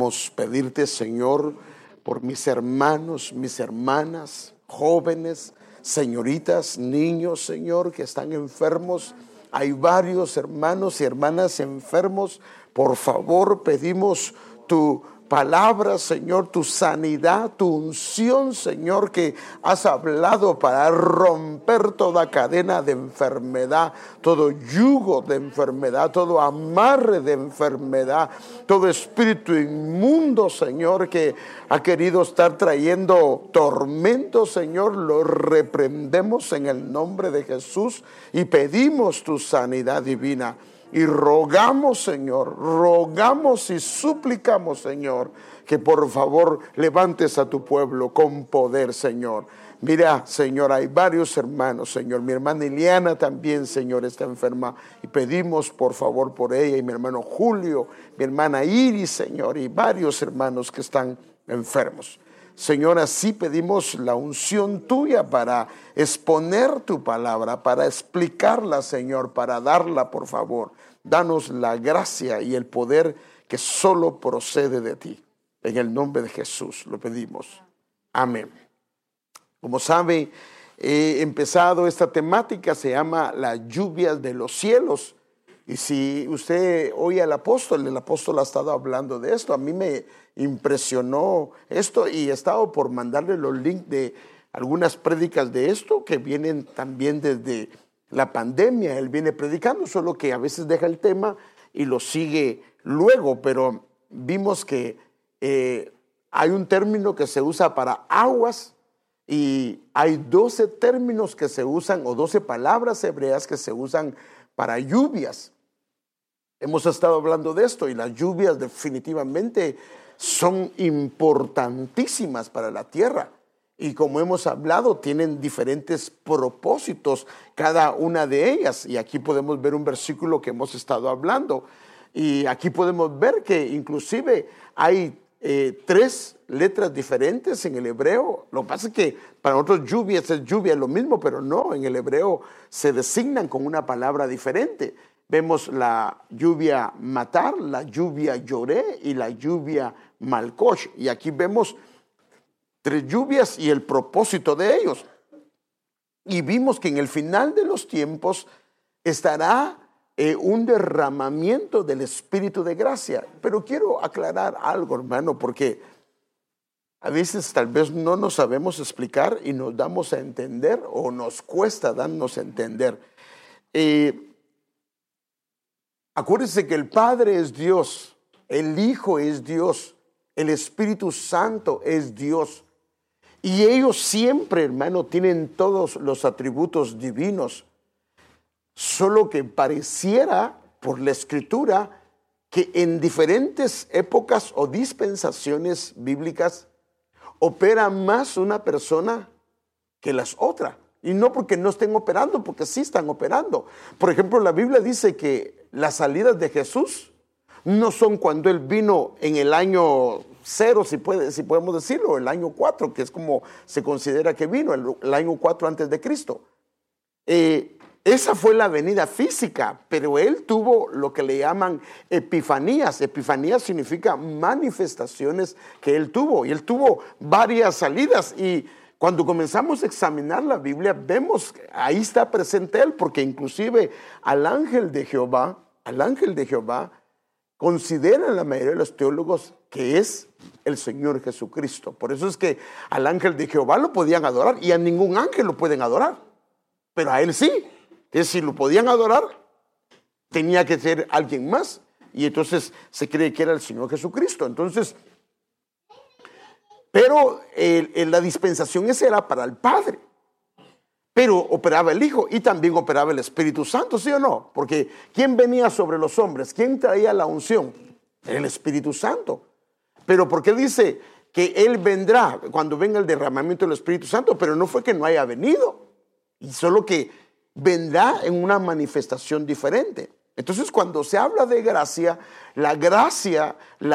queremos pedirte, Señor, por mis hermanos, mis hermanas, jóvenes, señoritas, niños, Señor, que están enfermos. Hay varios hermanos y hermanas enfermos. Por favor, pedimos tu palabra, Señor, tu sanidad, tu unción, Señor, que has hablado para romper toda cadena de enfermedad, todo yugo de enfermedad, todo amarre de enfermedad, todo espíritu inmundo, Señor, que ha querido estar trayendo tormento, Señor, lo reprendemos en el nombre de Jesús y pedimos tu sanidad divina. Y rogamos, Señor, rogamos y suplicamos, Señor, que por favor levantes a tu pueblo con poder, Señor. Mira, Señor, hay varios hermanos, Señor. Mi hermana Eliana también, Señor, está enferma. Y pedimos, por favor, por ella y mi hermano Julio, mi hermana Iris, Señor, y varios hermanos que están enfermos. Señor, así pedimos la unción tuya para exponer tu palabra, para explicarla, Señor, para darla, por favor. Danos la gracia y el poder que solo procede de ti. En el nombre de Jesús lo pedimos. Amén. Como sabe, he empezado esta temática, se llama las lluvias de los cielos. Y si usted oye al apóstol, el apóstol ha estado hablando de esto. A mí me impresionó esto y he estado por mandarle los links de algunas prédicas de esto que vienen también desde la pandemia. Él viene predicando, solo que a veces deja el tema y lo sigue luego. Pero vimos que hay un término que se usa para aguas y hay 12 términos que se usan o 12 palabras hebreas que se usan para lluvias. Hemos estado hablando de esto y las lluvias definitivamente son importantísimas para la tierra. Y como hemos hablado, tienen diferentes propósitos cada una de ellas. Y aquí podemos ver un versículo que hemos estado hablando. Y aquí podemos ver que inclusive hay 3 letras diferentes en el hebreo. Lo que pasa es que para nosotros lluvias es lluvia, es lo mismo, pero no, en el hebreo se designan con una palabra diferente. Vemos la lluvia matar, la lluvia lloré y la lluvia malcosh. Y aquí vemos 3 lluvias y el propósito de ellos. Y vimos que en el final de los tiempos estará un derramamiento del Espíritu de gracia. Pero quiero aclarar algo, hermano, porque a veces tal vez no nos sabemos explicar y nos damos a entender o nos cuesta darnos a entender. Acuérdense que el Padre es Dios, el Hijo es Dios, el Espíritu Santo es Dios. Y ellos siempre, hermano, tienen todos los atributos divinos. Solo que pareciera, por la Escritura, que en diferentes épocas o dispensaciones bíblicas opera más una persona que las otras. Y no porque no estén operando, porque sí están operando. Por ejemplo, la Biblia dice que las salidas de Jesús no son cuando Él vino en el año 0, si podemos decirlo, el año 4, que es como se considera que vino, el año 4 antes de Cristo. Esa fue la venida física, pero Él tuvo lo que le llaman epifanías. Epifanías significa manifestaciones que Él tuvo, y Él tuvo varias salidas. Y cuando comenzamos a examinar la Biblia, vemos que ahí está presente Él, porque inclusive al ángel de Jehová, consideran la mayoría de los teólogos que es el Señor Jesucristo. Por eso es que al ángel de Jehová lo podían adorar y a ningún ángel lo pueden adorar, pero a Él sí. Entonces, si lo podían adorar, tenía que ser alguien más, y entonces se cree que era el Señor Jesucristo. Entonces, pero la dispensación esa era para el Padre, pero operaba el Hijo y también operaba el Espíritu Santo, ¿sí o no? Porque ¿quién venía sobre los hombres? ¿Quién traía la unción? El Espíritu Santo. Pero ¿por qué dice que Él vendrá cuando venga el derramamiento del Espíritu Santo? Pero no fue que no haya venido, y solo que vendrá en una manifestación diferente. Entonces, cuando se habla de gracia la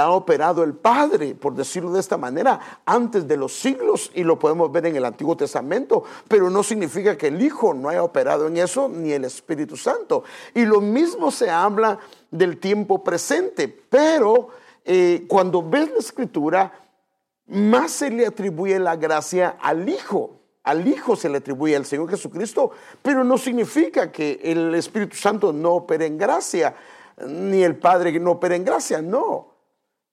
ha operado el Padre, por decirlo de esta manera, antes de los siglos, y lo podemos ver en el Antiguo Testamento, pero no significa que el Hijo no haya operado en eso, ni el Espíritu Santo. Y lo mismo se habla del tiempo presente, pero cuando ves la escritura, más se le atribuye la gracia al Hijo. Al Hijo se le atribuye al Señor Jesucristo, pero no significa que el Espíritu Santo no opere en gracia, ni el Padre no opere en gracia, no.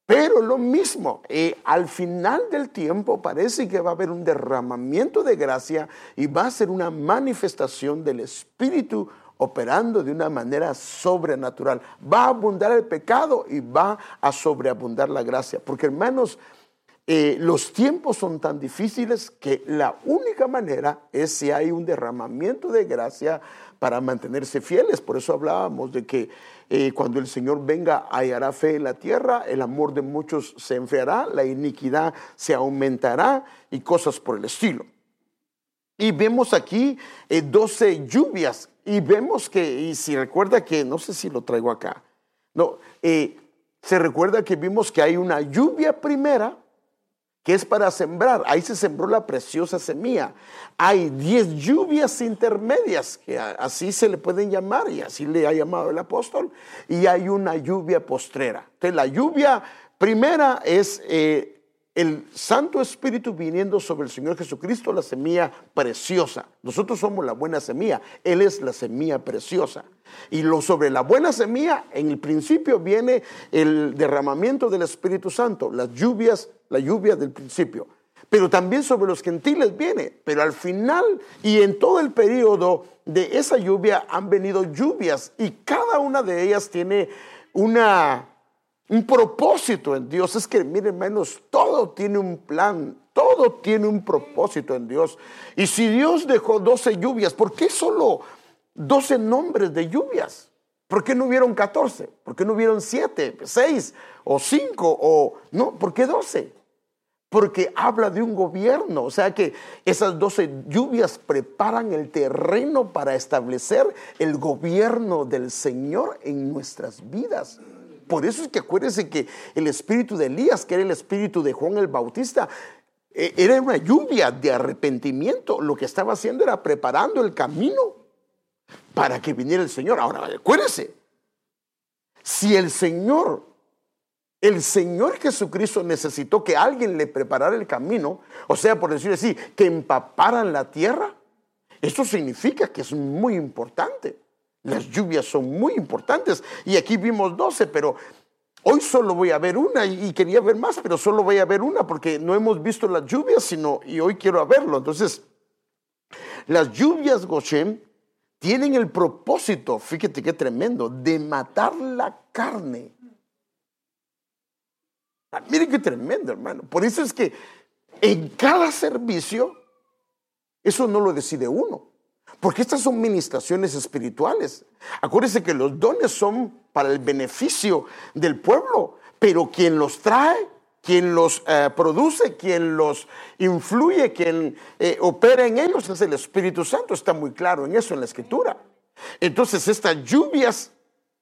Pero lo mismo, al final del tiempo parece que va a haber un derramamiento de gracia y va a ser una manifestación del Espíritu operando de una manera sobrenatural. Va a abundar el pecado y va a sobreabundar la gracia. Porque, hermanos, los tiempos son tan difíciles que la única manera es si hay un derramamiento de gracia para mantenerse fieles. Por eso hablábamos de que cuando el Señor venga hallará fe en la tierra, el amor de muchos se enfriará, la iniquidad se aumentará y cosas por el estilo. Y vemos aquí 12 lluvias y vemos que, y si recuerda que, no sé si lo traigo acá, no, se recuerda que vimos que hay una lluvia primera, que es para sembrar, ahí se sembró la preciosa semilla. Hay 10 lluvias intermedias, que así se le pueden llamar y así le ha llamado el apóstol, y hay una lluvia postrera. Entonces la lluvia primera es el Santo Espíritu viniendo sobre el Señor Jesucristo, la semilla preciosa. Nosotros somos la buena semilla, Él es la semilla preciosa. Y sobre la buena semilla, en el principio viene el derramamiento del Espíritu Santo, las lluvias, la lluvia del principio. Pero también sobre los gentiles viene, pero al final y en todo el periodo de esa lluvia han venido lluvias y cada una de ellas tiene un propósito en Dios. Es que, miren, hermanos, todo tiene un plan. Todo tiene un propósito en Dios. Y si Dios dejó 12 lluvias, ¿por qué solo 12 nombres de lluvias? ¿Por qué no hubieron 14? ¿Por qué no hubieron 7, 6 o 5? O, no, ¿por qué 12? Porque habla de un gobierno. O sea que esas 12 lluvias preparan el terreno para establecer el gobierno del Señor en nuestras vidas. Por eso es que acuérdense que el espíritu de Elías, que era el espíritu de Juan el Bautista, era una lluvia de arrepentimiento. Lo que estaba haciendo era preparando el camino para que viniera el Señor. Ahora, acuérdense, si el Señor Jesucristo necesitó que alguien le preparara el camino, o sea, por decir así, que empaparan la tierra, eso significa que es muy importante. Las lluvias son muy importantes. Y aquí vimos 12, pero hoy solo voy a ver una y quería ver más, pero solo voy a ver una porque no hemos visto las lluvias, y hoy quiero verlo. Entonces, las lluvias Geshem tienen el propósito, fíjate qué tremendo, de matar la carne. Miren qué tremendo, hermano. Por eso es que en cada servicio, eso no lo decide uno, porque estas son ministraciones espirituales. Acuérdense que los dones son para el beneficio del pueblo, pero quien los trae, quien los produce, quien los influye, quien opera en ellos es el Espíritu Santo. Está muy claro en eso en la Escritura. Entonces estas lluvias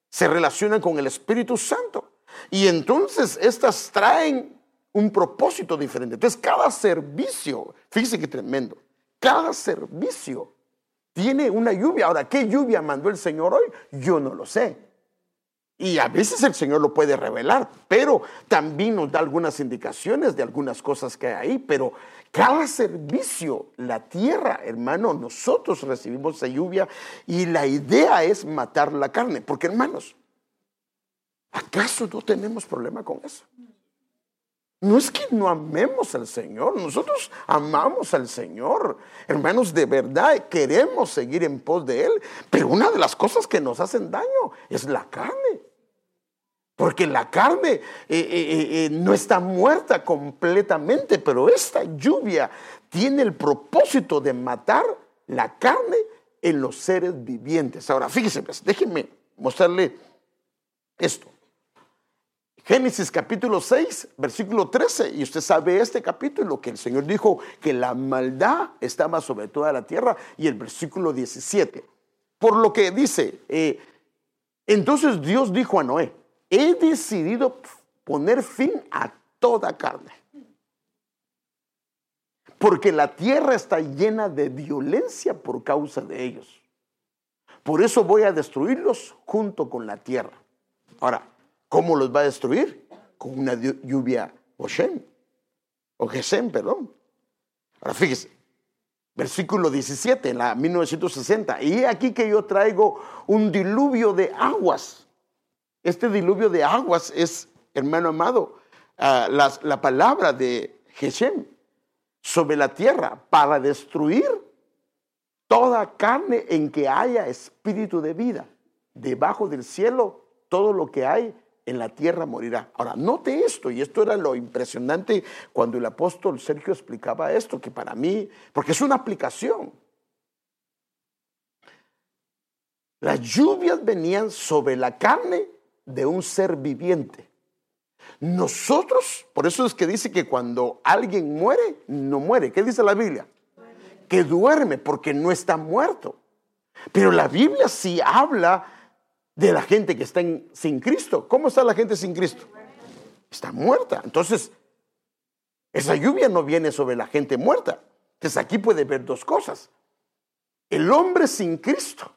se relacionan con el Espíritu Santo. Y entonces estas traen un propósito diferente. Entonces cada servicio, fíjense qué tremendo, cada servicio tiene una lluvia. Ahora, ¿qué lluvia mandó el Señor hoy? Yo no lo sé. Y a veces el Señor lo puede revelar, pero también nos da algunas indicaciones de algunas cosas que hay ahí. Pero cada servicio, la tierra, hermano, nosotros recibimos esa lluvia y la idea es matar la carne. Porque, hermanos, ¿acaso no tenemos problema con eso? No es que no amemos al Señor, nosotros amamos al Señor. Hermanos, de verdad queremos seguir en pos de Él, pero una de las cosas que nos hacen daño es la carne. Porque la carne no está muerta completamente, pero esta lluvia tiene el propósito de matar la carne en los seres vivientes. Ahora, fíjense, déjenme mostrarle esto. Génesis capítulo 6, versículo 13, y usted sabe este capítulo que el Señor dijo que la maldad estaba sobre toda la tierra, y el versículo 17. Por lo que dice, entonces Dios dijo a Noé: he decidido poner fin a toda carne, porque la tierra está llena de violencia por causa de ellos. Por eso voy a destruirlos junto con la tierra. Ahora, ¿cómo los va a destruir? con una lluvia Geshem, perdón. Ahora fíjese, versículo 17, en la 1960. Y aquí que yo traigo un diluvio de aguas. Este diluvio de aguas es, hermano amado, la palabra de Geshem sobre la tierra para destruir toda carne en que haya espíritu de vida. Debajo del cielo, todo lo que hay en la tierra morirá. Ahora, note esto, y esto era lo impresionante cuando el apóstol Sergio explicaba esto, que para mí, porque es una aplicación. Las lluvias venían sobre la carne de un ser viviente. Nosotros, por eso es que dice que cuando alguien muere, no muere. ¿Qué dice la Biblia? Que duerme, porque no está muerto. Pero la Biblia sí habla de la gente que está sin Cristo. ¿Cómo está la gente sin Cristo? Está muerta. Entonces, esa lluvia no viene sobre la gente muerta. Entonces, aquí puede ver dos cosas. El hombre sin Cristo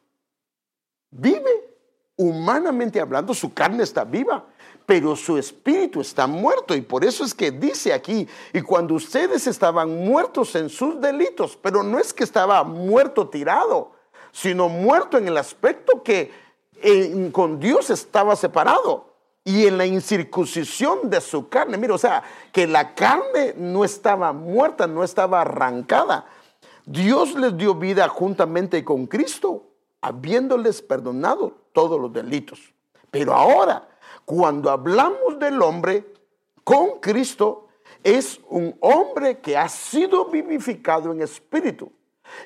vive humanamente hablando, su carne está viva, pero su espíritu está muerto. Y por eso es que dice aquí, y cuando ustedes estaban muertos en sus delitos, pero no es que estaba muerto tirado, sino muerto en el aspecto que con Dios estaba separado y en la incircuncisión de su carne. Mira, o sea, que la carne no estaba muerta, no estaba arrancada. Dios les dio vida juntamente con Cristo, habiéndoles perdonado todos los delitos. Pero ahora, cuando hablamos del hombre con Cristo, es un hombre que ha sido vivificado en espíritu.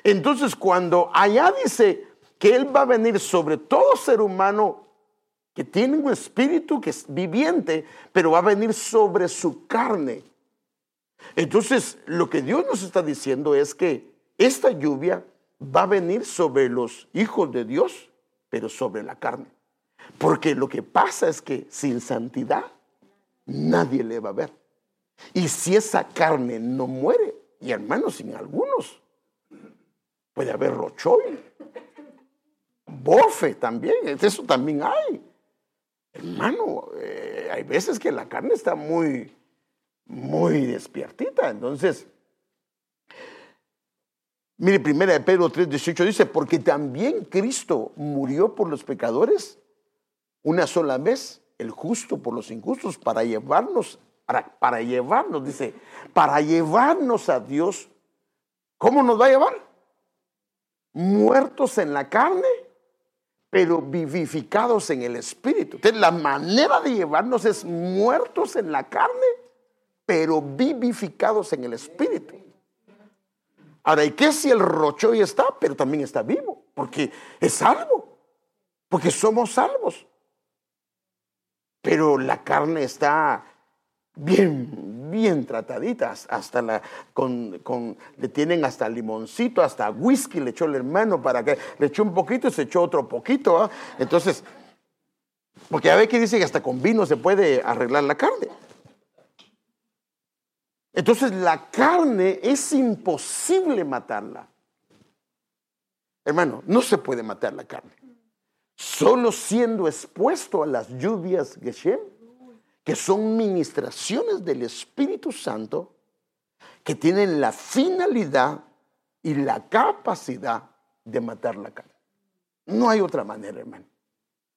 Entonces, cuando allá dice que Él va a venir sobre todo ser humano que tiene un espíritu que es viviente, pero va a venir sobre su carne. Entonces, lo que Dios nos está diciendo es que esta lluvia va a venir sobre los hijos de Dios, pero sobre la carne. Porque lo que pasa es que sin santidad nadie le va a ver. Y si esa carne no muere, y hermanos, en algunos puede haber rochoy, bofe también, eso también hay. Hermano, hay veces que la carne está muy, muy despiertita. Entonces, mire, 1 Pedro 3:18 dice, porque también Cristo murió por los pecadores una sola vez, el justo por los injustos, para llevarnos a Dios. ¿Cómo nos va a llevar? Muertos en la carne, pero vivificados en el espíritu. Entonces, la manera de llevarnos es muertos en la carne, pero vivificados en el espíritu. Ahora, ¿y qué si el rocho ya está, pero también está vivo? Porque es salvo, porque somos salvos. Pero la carne está bien, bien tratadita, hasta le tienen hasta limoncito, hasta whisky le echó el hermano para que le echó un poquito y se echó otro poquito, ¿eh? Entonces, porque a ver que dicen que hasta con vino se puede arreglar la carne. Entonces, la carne es imposible matarla. Hermano, no se puede matar la carne. Solo siendo expuesto a las lluvias Geshem, que son ministraciones del Espíritu Santo, que tienen la finalidad y la capacidad de matar la carne. No hay otra manera, hermano.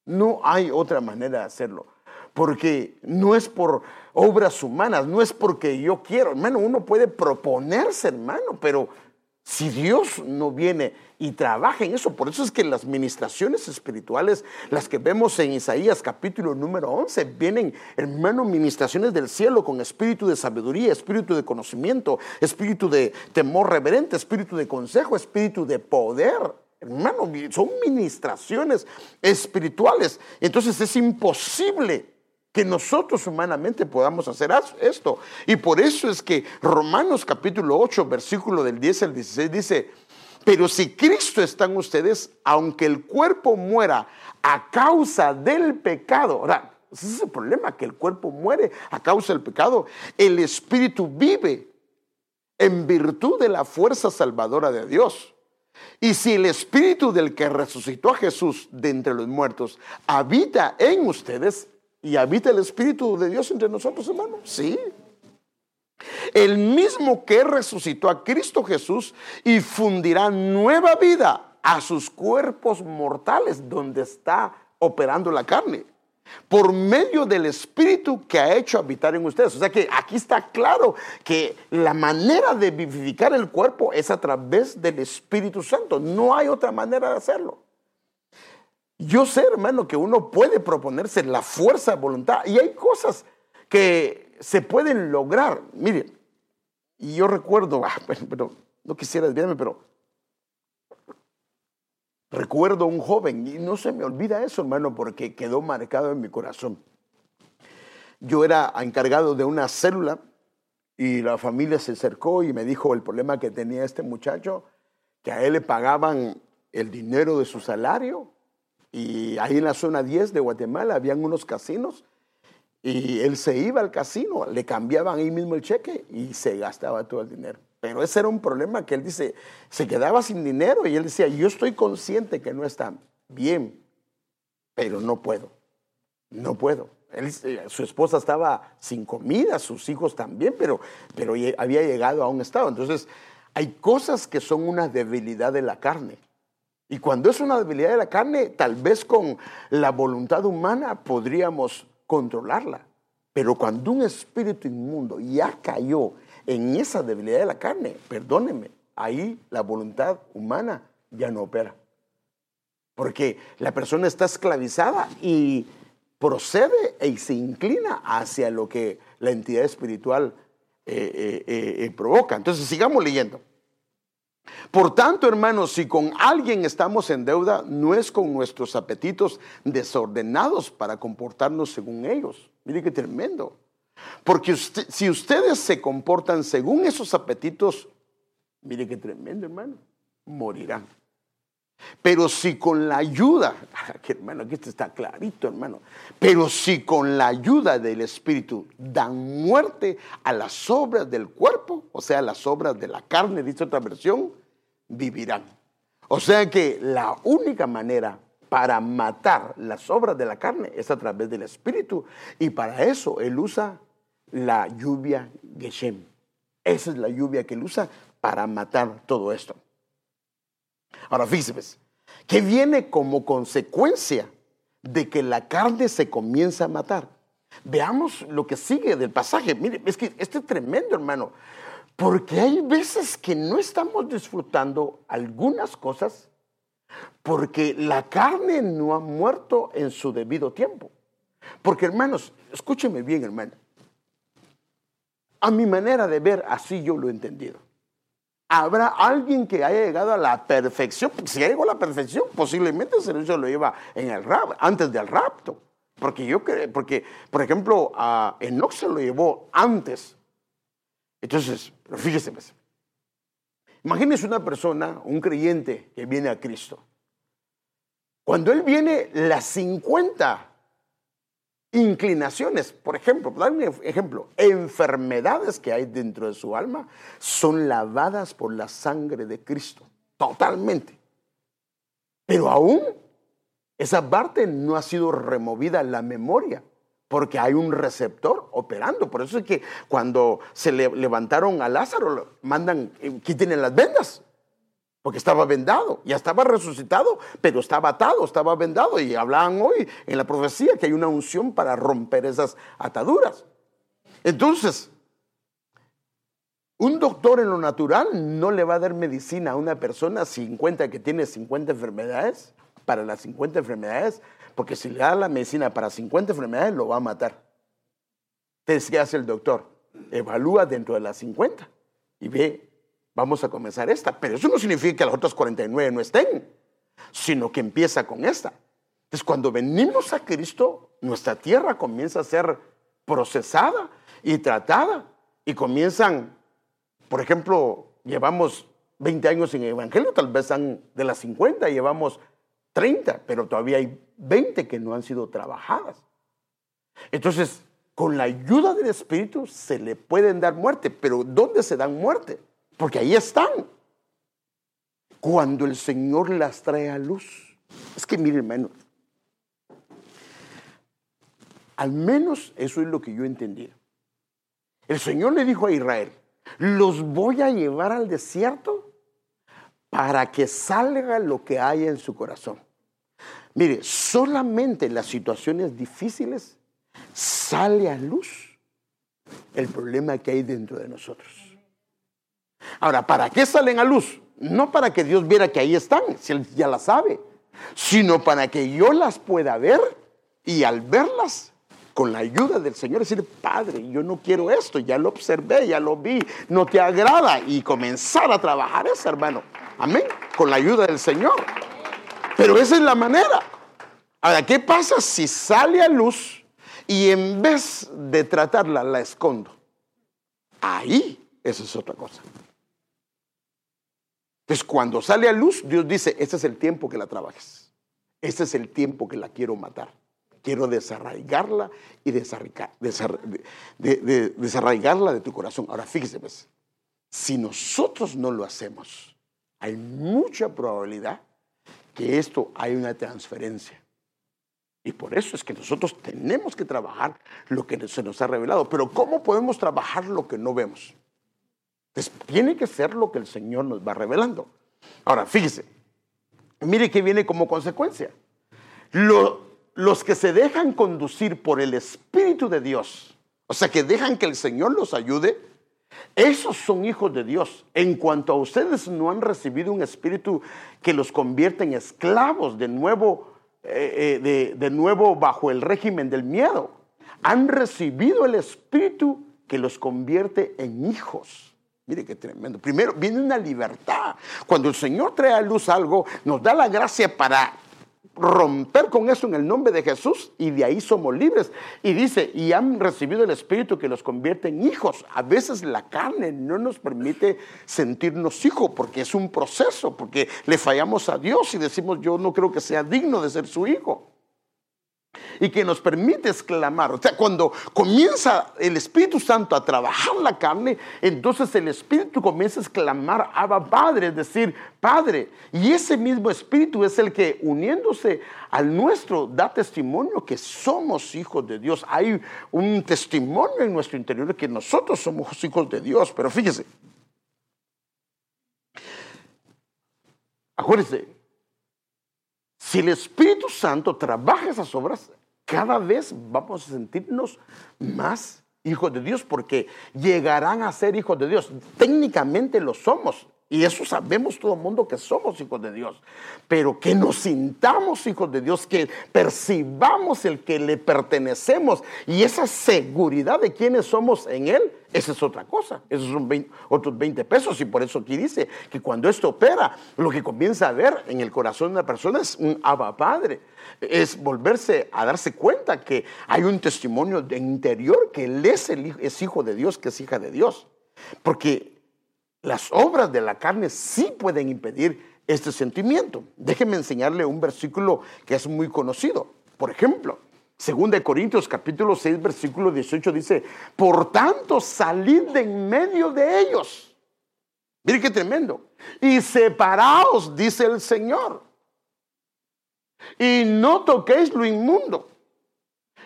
No hay otra manera de hacerlo. Porque no es por obras humanas, no es porque yo quiero. Hermano, uno puede proponerse, hermano, pero si Dios no viene y trabaja en eso, por eso es que las ministraciones espirituales, las que vemos en Isaías capítulo número 11, vienen, hermano, ministraciones del cielo con espíritu de sabiduría, espíritu de conocimiento, espíritu de temor reverente, espíritu de consejo, espíritu de poder. Hermano, son ministraciones espirituales. Entonces, es imposible que nosotros humanamente podamos hacer esto. Y por eso es que Romanos capítulo 8, versículo del 10 al 16 dice, pero si Cristo está en ustedes, aunque el cuerpo muera a causa del pecado. Ahora, ese es el problema, que el cuerpo muere a causa del pecado. El espíritu vive en virtud de la fuerza salvadora de Dios. Y si el espíritu del que resucitó a Jesús de entre los muertos habita en ustedes, ¿Y habita el Espíritu de Dios entre nosotros, hermano? Sí. El mismo que resucitó a Cristo Jesús y fundirá nueva vida a sus cuerpos mortales donde está operando la carne, por medio del Espíritu que ha hecho habitar en ustedes. O sea que aquí está claro que la manera de vivificar el cuerpo es a través del Espíritu Santo. No hay otra manera de hacerlo. Yo sé, hermano, que uno puede proponerse la fuerza de voluntad y hay cosas que se pueden lograr. Miren, y yo recuerdo, no quisiera desviarme, pero recuerdo un joven, y no se me olvida eso, hermano, porque quedó marcado en mi corazón. Yo era encargado de una célula y la familia se acercó y me dijo el problema que tenía este muchacho, que a él le pagaban el dinero de su salario, y ahí en la zona 10 de Guatemala habían unos casinos y él se iba al casino, le cambiaban ahí mismo el cheque y se gastaba todo el dinero. Pero ese era un problema que él dice, se quedaba sin dinero y él decía, yo estoy consciente que no está bien, pero no puedo. Él, su esposa estaba sin comida, sus hijos también, pero había llegado a un estado. Entonces, hay cosas que son una debilidad de la carne. Y cuando es una debilidad de la carne, tal vez con la voluntad humana podríamos controlarla. Pero cuando un espíritu inmundo ya cayó en esa debilidad de la carne, perdónenme, ahí la voluntad humana ya no opera. Porque la persona está esclavizada y procede y se inclina hacia lo que la entidad espiritual provoca. Entonces, sigamos leyendo. Por tanto, hermanos, si con alguien estamos en deuda, no es con nuestros apetitos desordenados para comportarnos según ellos. Mire qué tremendo. Porque si ustedes se comportan según esos apetitos, mire qué tremendo, hermano, morirán. Pero si con la ayuda, hermano, aquí está clarito, hermano, pero si con la ayuda del Espíritu dan muerte a las obras del cuerpo, o sea, las obras de la carne, dice otra versión, vivirán. O sea que la única manera para matar las obras de la carne es a través del Espíritu, y para eso él usa la lluvia Geshem. Esa es la lluvia que él usa para matar todo esto. Ahora fíjense, ¿qué viene como consecuencia de que la carne se comienza a matar? Veamos lo que sigue del pasaje. Mire, es que este es tremendo, hermano, porque hay veces que no estamos disfrutando algunas cosas porque la carne no ha muerto en su debido tiempo. Porque, hermanos, escúchenme bien, hermano. A mi manera de ver, así yo lo he entendido. ¿Habrá alguien que haya llegado a la perfección? Si llegó a la perfección, posiblemente el servicio lo lleva en el rapto, antes del rapto. Porque yo creo, porque, por ejemplo, a Enoch se lo llevó antes. Entonces, fíjese, pues, imagínese una persona, un creyente que viene a Cristo. Cuando él viene, las 50 inclinaciones, por ejemplo, dame un ejemplo, enfermedades que hay dentro de su alma son lavadas por la sangre de Cristo, totalmente. Pero aún esa parte no ha sido removida en la memoria, porque hay un receptor operando. Por eso es que cuando se levantaron a Lázaro, mandan, quítenle las vendas. Porque estaba vendado, ya estaba resucitado, pero estaba atado, estaba vendado. Y hablaban hoy en la profecía que hay una unción para romper esas ataduras. Entonces, un doctor en lo natural no le va a dar medicina a una persona 50 que tiene 50 enfermedades, para las 50 enfermedades, porque si le da la medicina para 50 enfermedades, lo va a matar. Entonces, ¿qué hace el doctor? Evalúa dentro de las 50 y ve. Vamos a comenzar esta, pero eso no significa que las otras 49 no estén, sino que empieza con esta. Entonces, cuando venimos a Cristo, nuestra tierra comienza a ser procesada y tratada, y comienzan, por ejemplo, llevamos 20 años en el Evangelio, tal vez de las 50 llevamos 30, pero todavía hay 20 que no han sido trabajadas. Entonces, con la ayuda del Espíritu se le pueden dar muerte, pero ¿dónde se dan muerte? Porque ahí están. Cuando el Señor las trae a luz. Es que mire, hermano. Al menos eso es lo que yo he entendido. El Señor le dijo a Israel, los voy a llevar al desierto para que salga lo que haya en su corazón. Mire, solamente en las situaciones difíciles sale a luz el problema que hay dentro de nosotros. Ahora, ¿para qué salen a luz? No para que Dios viera que ahí están, si Él ya las sabe, sino para que yo las pueda ver y al verlas, con la ayuda del Señor, decir, Padre, yo no quiero esto, ya lo observé, ya lo vi, no te agrada, y comenzar a trabajar eso, hermano. Amén, con la ayuda del Señor. Pero esa es la manera. Ahora, ¿qué pasa si sale a luz y en vez de tratarla la escondo? Ahí, eso es otra cosa. Entonces, cuando sale a luz, Dios dice, este es el tiempo que la trabajes. Este es el tiempo que la quiero matar. Quiero desarraigarla y desarraigarla de tu corazón. Ahora, fíjese, pues, si nosotros no lo hacemos, hay mucha probabilidad que esto haya una transferencia. Y por eso es que nosotros tenemos que trabajar lo que se nos ha revelado. Pero ¿cómo podemos trabajar lo que no vemos? Entonces, tiene que ser lo que el Señor nos va revelando. Ahora, fíjese, mire qué viene como consecuencia. Los que se dejan conducir por el Espíritu de Dios, o sea, que dejan que el Señor los ayude, esos son hijos de Dios. En cuanto a ustedes no han recibido un espíritu que los convierte en esclavos de nuevo bajo el régimen del miedo. Han recibido el espíritu que los convierte en hijos. Mire qué tremendo. Primero viene una libertad. Cuando el Señor trae a luz algo, nos da la gracia para romper con eso en el nombre de Jesús, y de ahí somos libres. Y dice, y han recibido el Espíritu que los convierte en hijos. A veces la carne no nos permite sentirnos hijos, porque es un proceso, porque le fallamos a Dios y decimos, yo no creo que sea digno de ser su hijo. Y que nos permite exclamar. O sea, cuando comienza el Espíritu Santo a trabajar la carne, entonces el Espíritu comienza a exclamar, Abba, Padre, es decir, Padre. Y ese mismo Espíritu es el que, uniéndose al nuestro, da testimonio que somos hijos de Dios. Hay un testimonio en nuestro interior que nosotros somos hijos de Dios. Pero fíjese, acuérdense, si el Espíritu Santo trabaja esas obras, cada vez vamos a sentirnos más hijos de Dios, porque llegarán a ser hijos de Dios. Técnicamente lo somos, y eso sabemos todo el mundo, que somos hijos de Dios. Pero que nos sintamos hijos de Dios, que percibamos el que le pertenecemos y esa seguridad de quiénes somos en Él, esa es otra cosa. Esos son otros 20 pesos, y por eso aquí dice que cuando esto opera, lo que comienza a ver en el corazón de una persona es un Abba Padre. Es volverse a darse cuenta que hay un testimonio interior que Él es hijo de Dios, que es hija de Dios. Porque las obras de la carne sí pueden impedir este sentimiento. Déjenme enseñarle un versículo que es muy conocido. Por ejemplo, 2 Corintios capítulo 6, versículo 18 dice, por tanto, salid de en medio de ellos. Mire qué tremendo. Y separaos, dice el Señor. Y no toquéis lo inmundo.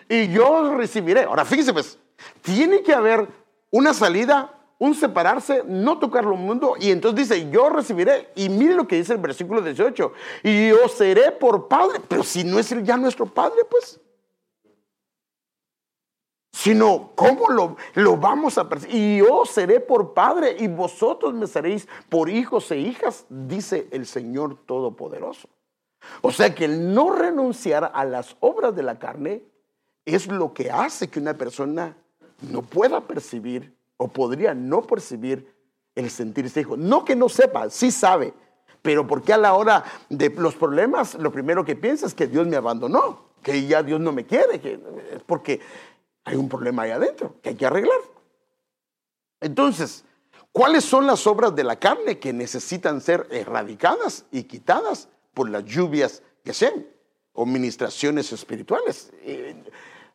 Y yo os recibiré. Ahora, fíjense pues, tiene que haber una salida, un separarse, no tocar lo inmundo. Y entonces dice, yo recibiré. Y mire lo que dice el versículo 18. Y yo seré por padre. Pero si no es ya nuestro padre, pues, sino cómo lo vamos a percibir. Y yo seré por padre, y vosotros me seréis por hijos e hijas, dice el Señor Todopoderoso. O sea que el no renunciar a las obras de la carne es lo que hace que una persona no pueda percibir, o podría no percibir, el sentirse hijo. No que no sepa, sí sabe, pero porque a la hora de los problemas, lo primero que piensa es que Dios me abandonó, que ya Dios no me quiere, que es porque hay un problema ahí adentro que hay que arreglar. Entonces, ¿cuáles son las obras de la carne que necesitan ser erradicadas y quitadas por las lluvias Geshem o ministraciones espirituales?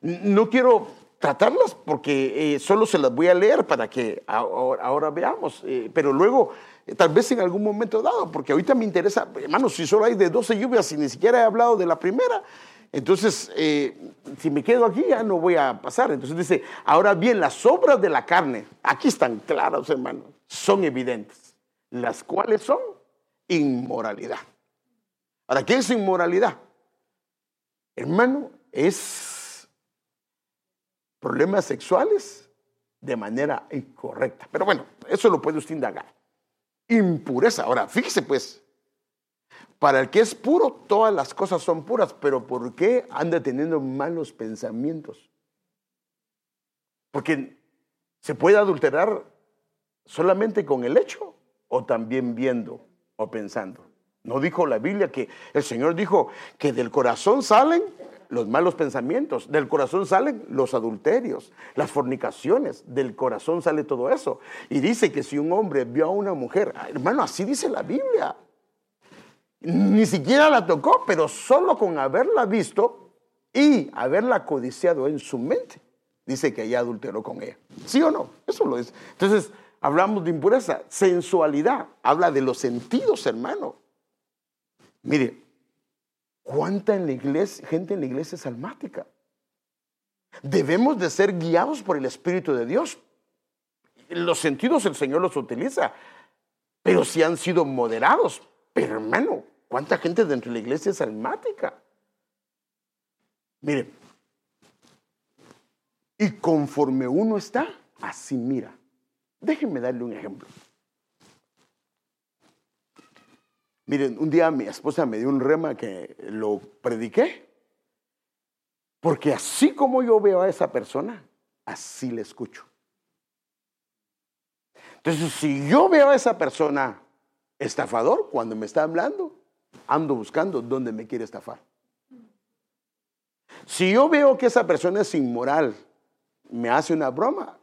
No quiero tratarlas porque solo se las voy a leer para que ahora veamos, pero luego tal vez en algún momento dado, porque ahorita me interesa, hermano, si solo hay de 12 lluvias y ni siquiera he hablado de la primera, Entonces, si me quedo aquí ya no voy a pasar. Entonces dice, ahora bien, las obras de la carne, aquí están claras, hermanos, son evidentes, las cuales son inmoralidad. Ahora, ¿qué es inmoralidad? Hermano, es problemas sexuales de manera incorrecta. Pero bueno, eso lo puede usted indagar. Impureza. Ahora, fíjese pues, para el que es puro, todas las cosas son puras, pero ¿por qué anda teniendo malos pensamientos? Porque se puede adulterar solamente con el hecho o también viendo o pensando. No dijo la Biblia que el Señor dijo que del corazón salen los malos pensamientos, del corazón salen los adulterios, las fornicaciones, del corazón sale todo eso. Y dice que si un hombre vio a una mujer, hermano, así dice la Biblia, ni siquiera la tocó, pero solo con haberla visto y haberla codiciado en su mente, dice que ella adulteró con ella. ¿Sí o no? Eso lo dice. Entonces, hablamos de impureza, sensualidad, habla de los sentidos, hermano. Mire, cuánta en la iglesia, gente en la iglesia es almática. Debemos de ser guiados por el Espíritu de Dios. Los sentidos el Señor los utiliza, pero si han sido moderados. Pero hermano, cuánta gente dentro de la iglesia es almática. Mire, y conforme uno está, así mira. Déjenme darle un ejemplo. Miren, un día mi esposa me dio un rema que lo prediqué, porque así como yo veo a esa persona, así le escucho. Entonces, si yo veo a esa persona estafador, cuando me está hablando, ando buscando dónde me quiere estafar. Si yo veo que esa persona es inmoral, me hace una broma,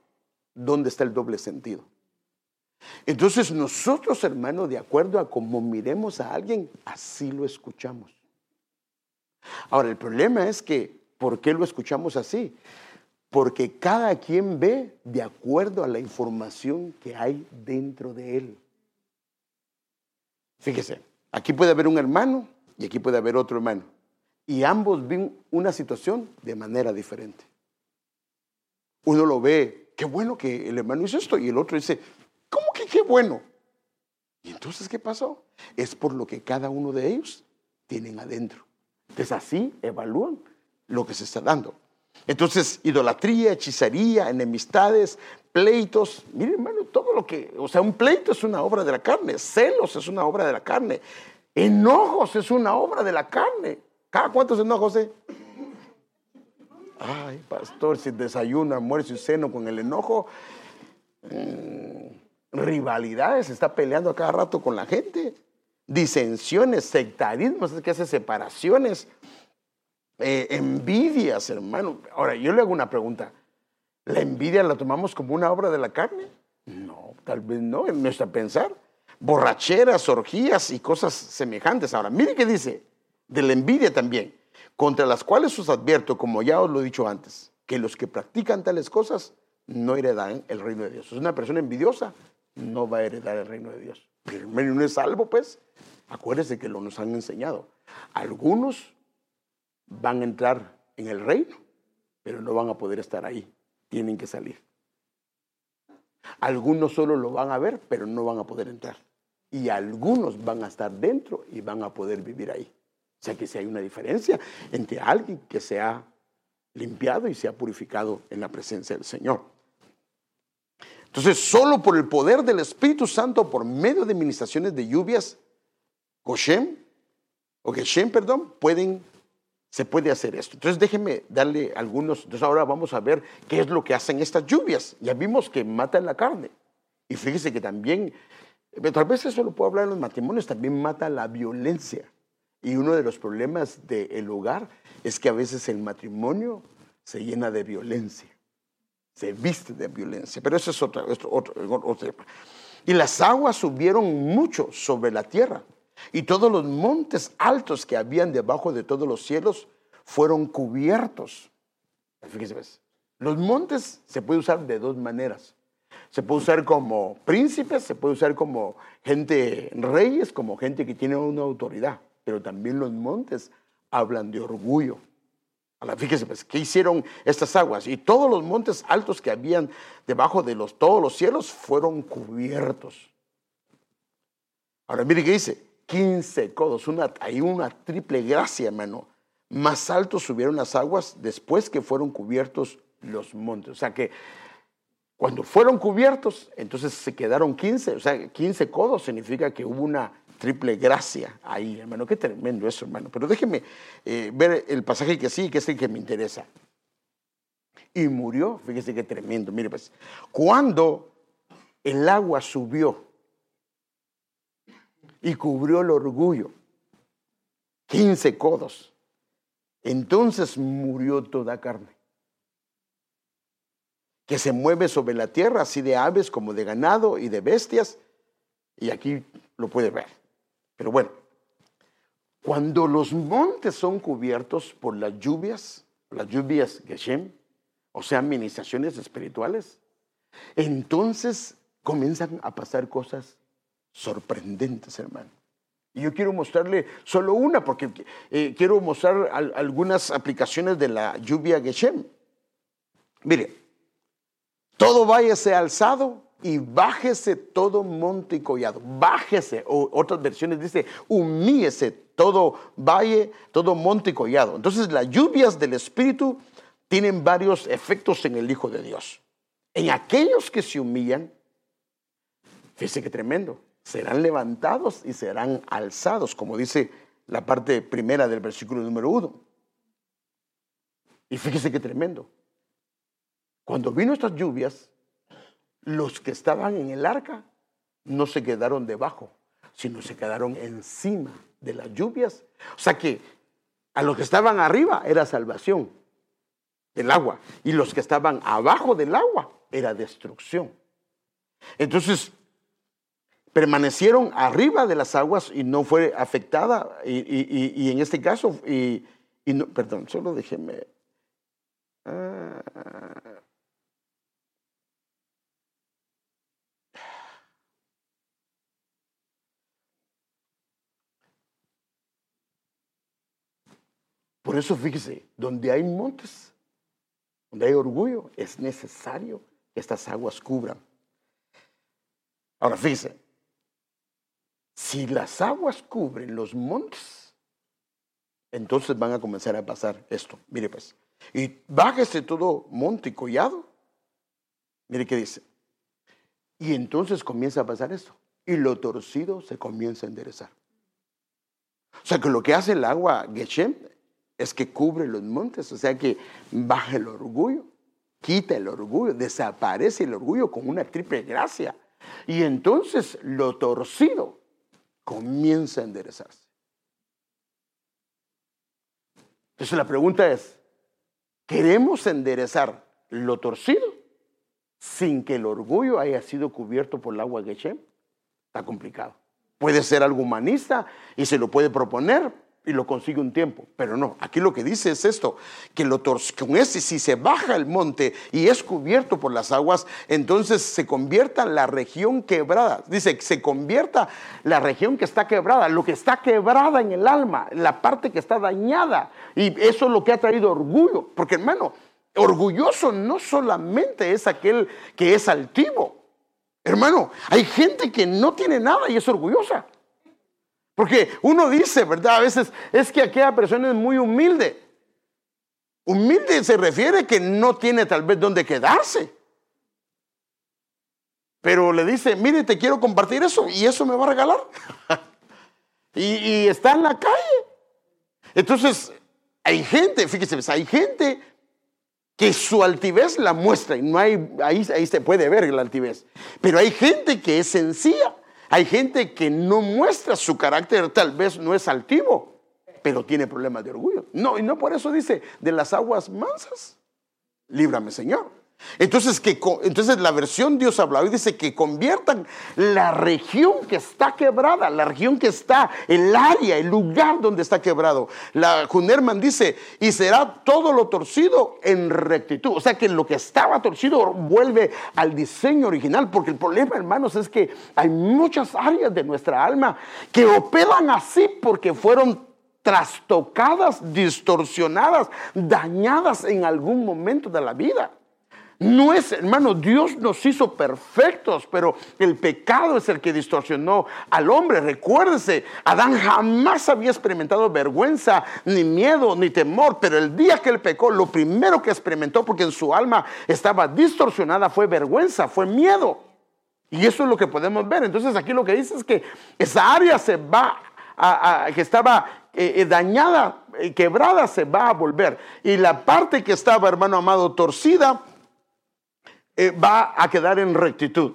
¿dónde está el doble sentido? Entonces nosotros, hermanos, de acuerdo a cómo miremos a alguien, así lo escuchamos. Ahora, el problema es que, ¿por qué lo escuchamos así? Porque cada quien ve de acuerdo a la información que hay dentro de él. Fíjese, aquí puede haber un hermano y aquí puede haber otro hermano. Y ambos ven una situación de manera diferente. Uno lo ve, qué bueno que el hermano hizo esto, y el otro dice, ¿cómo que qué bueno? Y entonces, ¿qué pasó? Es por lo que cada uno de ellos tienen adentro. Entonces, así evalúan lo que se está dando. Entonces, idolatría, hechicería, enemistades, pleitos. Miren, hermano, todo lo que... O sea, un pleito es una obra de la carne. Celos es una obra de la carne. Enojos es una obra de la carne. ¿Cada cuántos enojos, eh? Ay, pastor, si desayuno, almuerzo y ceno con el enojo. Rivalidades, se está peleando a cada rato con la gente. Disensiones, sectarismos, es que hace separaciones. Envidias, hermano. Ahora, yo le hago una pregunta. ¿La envidia la tomamos como una obra de la carne? No, tal vez no, en nuestro pensar. Borracheras, orgías y cosas semejantes. Ahora, mire qué dice de la envidia también. Contra las cuales os advierto, como ya os lo he dicho antes, que los que practican tales cosas no heredarán el reino de Dios. Es una persona envidiosa, no va a heredar el reino de Dios. Pero hermano, no es salvo, pues. Acuérdese que lo nos han enseñado. Algunos van a entrar en el reino, pero no van a poder estar ahí. Tienen que salir. Algunos solo lo van a ver, pero no van a poder entrar. Y algunos van a estar dentro y van a poder vivir ahí. O sea que si hay una diferencia entre alguien que se ha limpiado y se ha purificado en la presencia del Señor. Entonces, solo por el poder del Espíritu Santo, por medio de ministraciones de lluvias, Geshem, pueden... Se puede hacer esto. Entonces déjenme darle algunos. Entonces ahora vamos a ver qué es lo que hacen estas lluvias. Ya vimos que matan la carne. Y fíjese que también, tal vez eso lo puedo hablar en los matrimonios, también mata la violencia. Y uno de los problemas del hogar es que a veces el matrimonio se llena de violencia. Se viste de violencia. Pero eso es otro. Y las aguas subieron mucho sobre la tierra. Y todos los montes altos que habían debajo de todos los cielos fueron cubiertos. Fíjense, ¿ves? Los montes se puede usar de dos maneras. Se puede usar como príncipes, se puede usar como gente reyes, como gente que tiene una autoridad. Pero también los montes hablan de orgullo, Fíjese, pues, ¿qué hicieron estas aguas? Y todos los montes altos que habían debajo de todos los cielos fueron cubiertos. Ahora mire qué dice, 15 codos, hay una triple gracia, hermano. Más altos subieron las aguas después que fueron cubiertos los montes. O sea que cuando fueron cubiertos, entonces se quedaron 15. O sea, 15 codos significa que hubo una triple gracia ahí, hermano. Qué tremendo eso, hermano. Pero déjeme ver el pasaje que sí, que es el que me interesa. Y murió, fíjese qué tremendo. Mire, pues, cuando el agua subió y cubrió el orgullo, 15 codos. Entonces murió toda carne, que se mueve sobre la tierra, así de aves como de ganado y de bestias. Y aquí lo puede ver. Pero bueno, cuando los montes son cubiertos por las lluvias Geshem, o sea, ministraciones espirituales, entonces comienzan a pasar cosas sorprendentes, hermano. Y yo quiero mostrarle solo una, porque quiero mostrar algunas aplicaciones de la lluvia Geshem. Mire, todo valle se ha alzado y bájese todo monte y collado. Bájese, o otras versiones dice, humíese todo valle, todo monte y collado. Entonces las lluvias del Espíritu tienen varios efectos en el Hijo de Dios. En aquellos que se humillan, fíjese qué tremendo, serán levantados y serán alzados, como dice la parte primera del versículo número 1. Y fíjese qué tremendo. Cuando vino estas lluvias, los que estaban en el arca no se quedaron debajo, sino se quedaron encima de las lluvias. O sea que a los que estaban arriba era salvación del agua, y los que estaban abajo del agua era destrucción. Entonces, permanecieron arriba de las aguas y no fue afectada. Y en este caso, no, perdón, solo déjeme. Por eso, fíjese, donde hay montes, donde hay orgullo, es necesario que estas aguas cubran. Ahora, fíjese, si las aguas cubren los montes, entonces van a comenzar a pasar esto. Mire, pues, y bájese todo monte y collado. Mire qué dice. Y entonces comienza a pasar esto. Y lo torcido se comienza a enderezar. O sea, que lo que hace el agua Geshem es que cubre los montes, o sea que baja el orgullo, quita el orgullo, desaparece el orgullo con una triple gracia. Y entonces lo torcido comienza a enderezarse. Entonces la pregunta es, ¿queremos enderezar lo torcido sin que el orgullo haya sido cubierto por el agua Geshem? Está complicado. Puede ser algo humanista y se lo puede proponer, y lo consigue un tiempo, pero no. Aquí lo que dice es esto, que si se baja el monte y es cubierto por las aguas, entonces se convierta la región quebrada. Dice, se convierta la región que está quebrada, lo que está quebrada en el alma, la parte que está dañada. Y eso es lo que ha traído orgullo, porque hermano, orgulloso no solamente es aquel que es altivo. Hermano, hay gente que no tiene nada y es orgullosa. Porque uno dice, ¿verdad? A veces es que aquella persona es muy humilde. Humilde se refiere que no tiene tal vez dónde quedarse. Pero le dice, mire, te quiero compartir eso y eso me va a regalar. y está en la calle. Entonces, hay gente, fíjese, hay gente que su altivez la muestra. Y no hay, ahí se puede ver la altivez. Pero hay gente que es sencilla. Hay gente que no muestra su carácter, tal vez no es altivo, pero tiene problemas de orgullo. No, y no por eso dice, de las aguas mansas, líbrame, Señor. Entonces la versión Dios hablaba y dice que conviertan la región que está quebrada, la región que está, el área, el lugar donde está quebrado. La Junerman dice, y será todo lo torcido en rectitud. O sea que lo que estaba torcido vuelve al diseño original, porque el problema, hermanos, es que hay muchas áreas de nuestra alma que operan así porque fueron trastocadas, distorsionadas, dañadas en algún momento de la vida. No es, hermano, Dios nos hizo perfectos, pero el pecado es el que distorsionó al hombre. Recuérdese, Adán jamás había experimentado vergüenza, ni miedo, ni temor, pero el día que él pecó, lo primero que experimentó, porque en su alma estaba distorsionada, fue vergüenza, fue miedo. Y eso es lo que podemos ver. Entonces aquí lo que dice es que esa área se va que estaba dañada, quebrada, se va a volver. Y la parte que estaba, hermano amado, torcida, va a quedar en rectitud.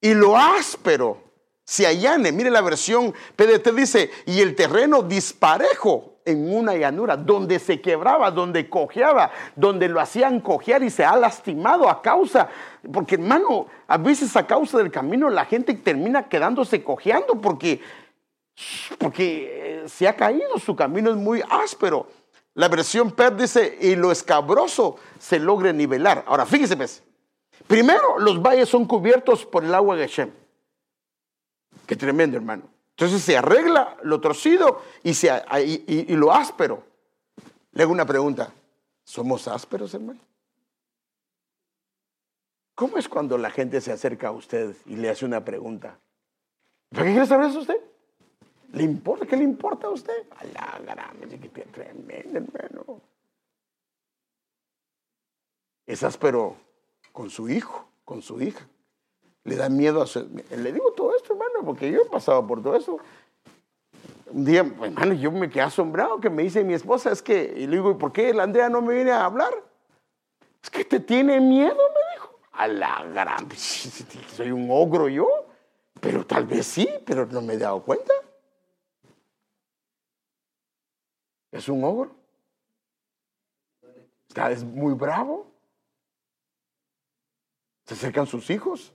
Y lo áspero se allane. Mire, la versión PDT dice: y el terreno disparejo en una llanura, donde se quebraba, donde cojeaba, donde lo hacían cojear y se ha lastimado a causa, porque hermano, a veces a causa del camino la gente termina quedándose cojeando porque se ha caído, su camino es muy áspero. La versión PER dice: y lo escabroso se logra nivelar. Ahora, fíjese, pues. Primero, los valles son cubiertos por el agua de Geshem. Qué tremendo, hermano. Entonces se arregla lo torcido y lo áspero. Le hago una pregunta. ¿Somos ásperos, hermano? ¿Cómo es cuando la gente se acerca a usted y le hace una pregunta? ¿Para qué quiere saber eso usted? ¿Le importa? ¿Qué le importa a usted? A la grande, chiquitita, tremendo, hermano. Es áspero con su hijo, con su hija. Le da miedo a su... Le digo todo esto, hermano, porque yo he pasado por todo esto. Un día, hermano, yo me quedé asombrado que me dice mi esposa, es que... Y le digo, ¿y por qué la Andrea no me viene a hablar? Es que te tiene miedo, me dijo. A la grande, soy un ogro yo. Pero tal vez sí, pero no me he dado cuenta. Es un ogro. Es muy bravo. Se acercan sus hijos.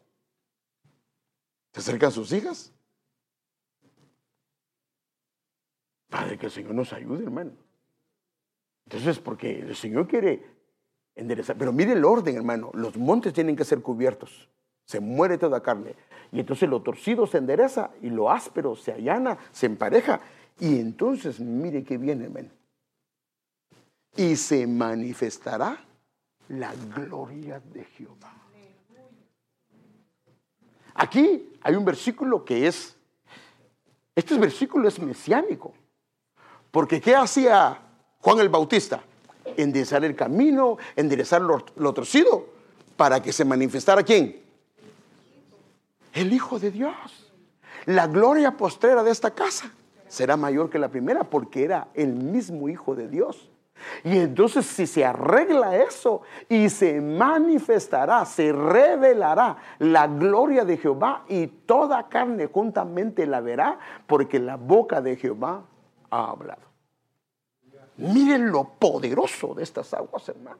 Se acercan sus hijas. Padre, que el Señor nos ayude, hermano. Entonces, porque el Señor quiere enderezar. Pero mire el orden, hermano. Los montes tienen que ser cubiertos. Se muere toda carne. Y entonces lo torcido se endereza y lo áspero se allana, se empareja. Y entonces, mire que viene, hermano. Y se manifestará la gloria de Jehová. Aquí hay un versículo que es, este versículo es mesiánico. Porque ¿qué hacía Juan el Bautista? Enderezar el camino, enderezar lo torcido, para que se manifestara ¿quién? El Hijo de Dios. La gloria postrera de esta casa será mayor que la primera, porque era el mismo Hijo de Dios. Y entonces, si se arregla eso y se manifestará, se revelará la gloria de Jehová, y toda carne juntamente la verá, porque la boca de Jehová ha hablado. Miren lo poderoso de estas aguas, hermano.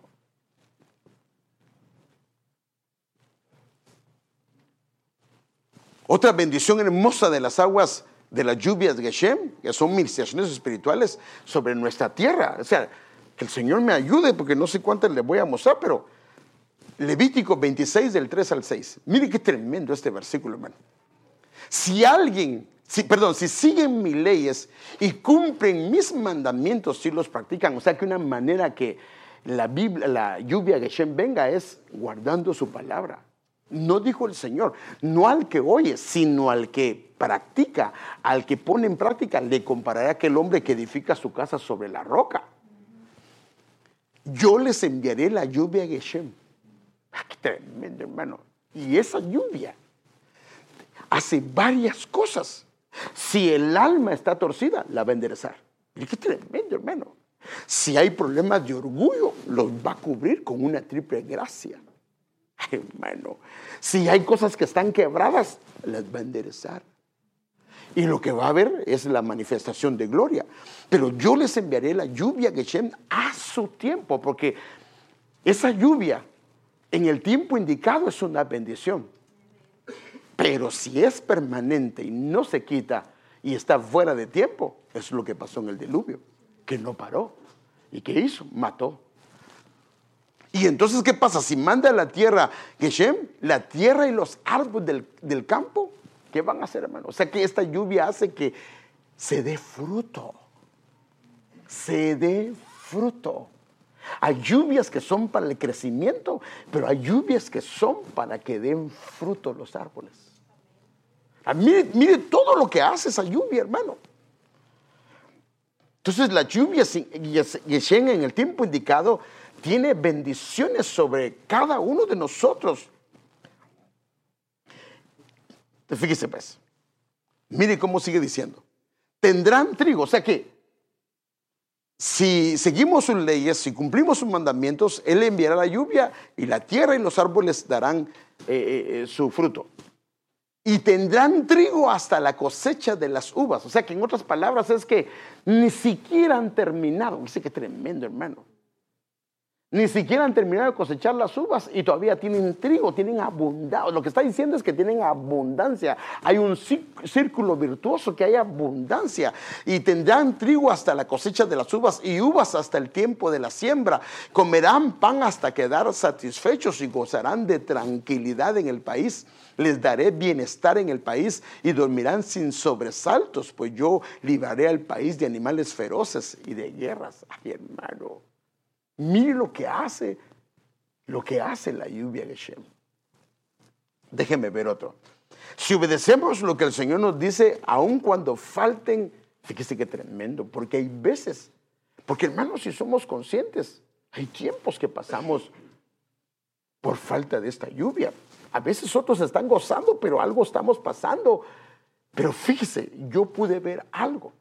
Otra bendición hermosa de las aguas de las lluvias de Geshem, que son ministraciones espirituales sobre nuestra tierra. O sea, que el Señor me ayude, porque no sé cuántas les voy a mostrar, pero Levítico 26 del 3 al 6. Mire qué tremendo este versículo, hermano. Si siguen mis leyes y cumplen mis mandamientos, si los practican, o sea que una manera que la lluvia de Geshem venga es guardando su palabra. No dijo el Señor, no al que oye, sino al que practica, al que pone en práctica, le compararé a aquel hombre que edifica su casa sobre la roca. Yo les enviaré la lluvia a Geshem. ¡Ah, qué tremendo, hermano! Y esa lluvia hace varias cosas. Si el alma está torcida, la va a enderezar. ¡Qué tremendo, hermano! Si hay problemas de orgullo, los va a cubrir con una triple gracia. Hermano, si hay cosas que están quebradas, las va a enderezar. Y lo que va a haber es la manifestación de gloria. Pero yo les enviaré la lluvia Geshem a su tiempo, porque esa lluvia en el tiempo indicado es una bendición. Pero si es permanente y no se quita y está fuera de tiempo, es lo que pasó en el diluvio, que no paró. ¿Y qué hizo? Mató. Y entonces, ¿qué pasa? Si manda a la tierra Geshem, la tierra y los árboles del campo, ¿qué van a hacer, hermano? O sea, que esta lluvia hace que se dé fruto. Se dé fruto. Hay lluvias que son para el crecimiento, pero hay lluvias que son para que den fruto los árboles. Mire todo lo que hace esa lluvia, hermano. Entonces la lluvia Geshem en el tiempo indicado tiene bendiciones sobre cada uno de nosotros. Fíjese pues, mire cómo sigue diciendo. Tendrán trigo, o sea que si seguimos sus leyes, si cumplimos sus mandamientos, Él enviará la lluvia y la tierra y los árboles darán su fruto. Y tendrán trigo hasta la cosecha de las uvas. O sea que en otras palabras es que ni siquiera han terminado. Dice que tremendo, hermano. Ni siquiera han terminado de cosechar las uvas y todavía tienen trigo, tienen abundancia. Lo que está diciendo es que tienen abundancia. Hay un círculo virtuoso que hay abundancia. Y tendrán trigo hasta la cosecha de las uvas y uvas hasta el tiempo de la siembra. Comerán pan hasta quedar satisfechos y gozarán de tranquilidad en el país. Les daré bienestar en el país y dormirán sin sobresaltos, pues yo libraré al país de animales feroces y de guerras. Ay, hermano, mire lo que hace la lluvia de Shem. Déjeme ver otro. Si obedecemos lo que el Señor nos dice, aun cuando falten, fíjese que tremendo, porque hay veces, porque hermanos, si somos conscientes, hay tiempos que pasamos por falta de esta lluvia. A veces otros están gozando, pero algo estamos pasando. Pero fíjese, yo pude ver algo,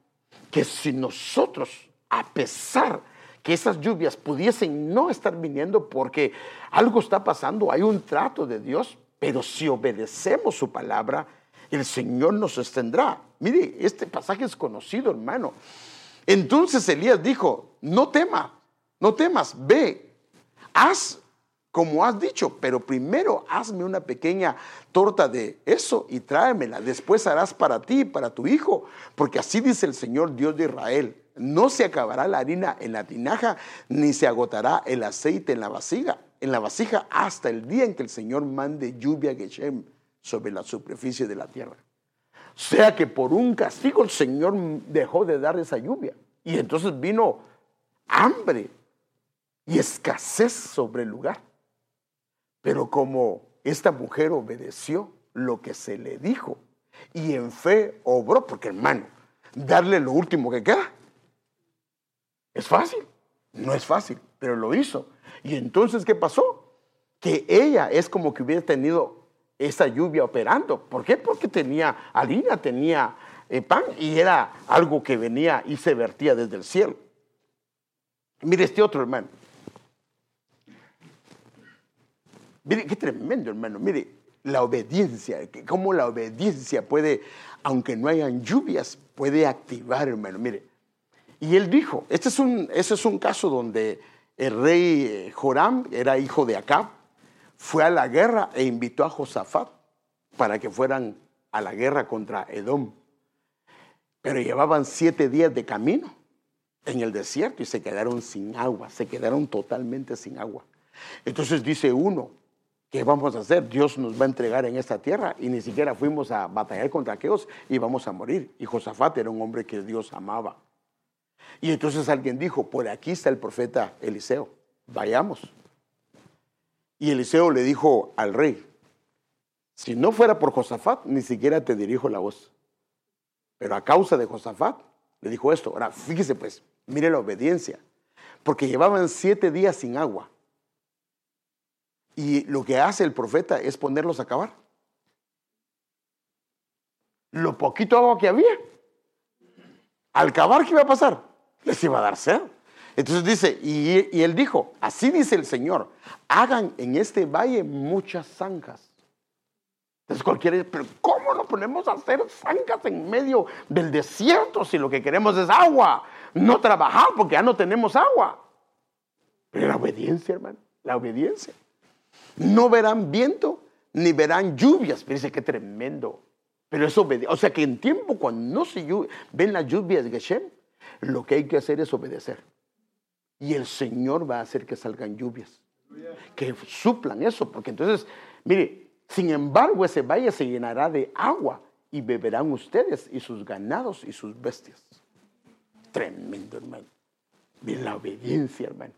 que si nosotros, a pesar que esas lluvias pudiesen no estar viniendo porque algo está pasando, hay un trato de Dios, pero si obedecemos su palabra, el Señor nos sostendrá. Mire, este pasaje es conocido, hermano. Entonces Elías dijo, no temas, ve, haz como has dicho, pero primero hazme una pequeña torta de eso y tráemela. Después harás para ti y para tu hijo, porque así dice el Señor Dios de Israel. No se acabará la harina en la tinaja, ni se agotará el aceite en la vasija hasta el día en que el Señor mande lluvia Geshem sobre la superficie de la tierra. O sea que por un castigo el Señor dejó de dar esa lluvia y entonces vino hambre y escasez sobre el lugar. Pero como esta mujer obedeció lo que se le dijo y en fe obró, porque hermano, darle lo último que queda es fácil, no es fácil, pero lo hizo. Y entonces, ¿qué pasó? Que ella es como que hubiera tenido esa lluvia operando. ¿Por qué? Porque tenía harina, tenía pan y era algo que venía y se vertía desde el cielo. Mire este otro, hermano. Mire, qué tremendo, hermano. Mire, la obediencia, cómo la obediencia puede, aunque no hayan lluvias, puede activar, hermano. Mire, y él dijo, este es un caso donde el rey Joram, era hijo de Acab, fue a la guerra e invitó a Josafat para que fueran a la guerra contra Edom. Pero llevaban 7 días de camino en el desierto y se quedaron sin agua, se quedaron totalmente sin agua. Entonces dice uno, ¿qué vamos a hacer? Dios nos va a entregar en esta tierra y ni siquiera fuimos a batallar contra aquellos y vamos a morir. Y Josafat era un hombre que Dios amaba. Y entonces alguien dijo, por aquí está el profeta Eliseo, vayamos. Y Eliseo le dijo al rey, si no fuera por Josafat, ni siquiera te dirijo la voz. Pero a causa de Josafat, le dijo esto. Ahora, fíjese pues, mire la obediencia, porque llevaban 7 días sin agua. Y lo que hace el profeta es ponerlos a cavar. Lo poquito agua que había, al cavar, ¿qué iba a pasar? Les iba a dar sed. Entonces dice, y él dijo, así dice el Señor, hagan en este valle muchas zanjas. Entonces cualquiera dice, pero ¿cómo nos ponemos a hacer zanjas en medio del desierto si lo que queremos es agua? No trabajar porque ya no tenemos agua. Pero la obediencia, hermano, la obediencia. No verán viento ni verán lluvias. Pero dice que tremendo. Pero es obedecer. O sea que en tiempo, cuando no se ven las lluvias de Geshem, lo que hay que hacer es obedecer. Y el Señor va a hacer que salgan lluvias. Que suplan eso. Porque entonces, mire, sin embargo, ese valle se llenará de agua. y beberán ustedes y sus ganados y sus bestias. Tremendo, hermano. Miren la obediencia, hermano.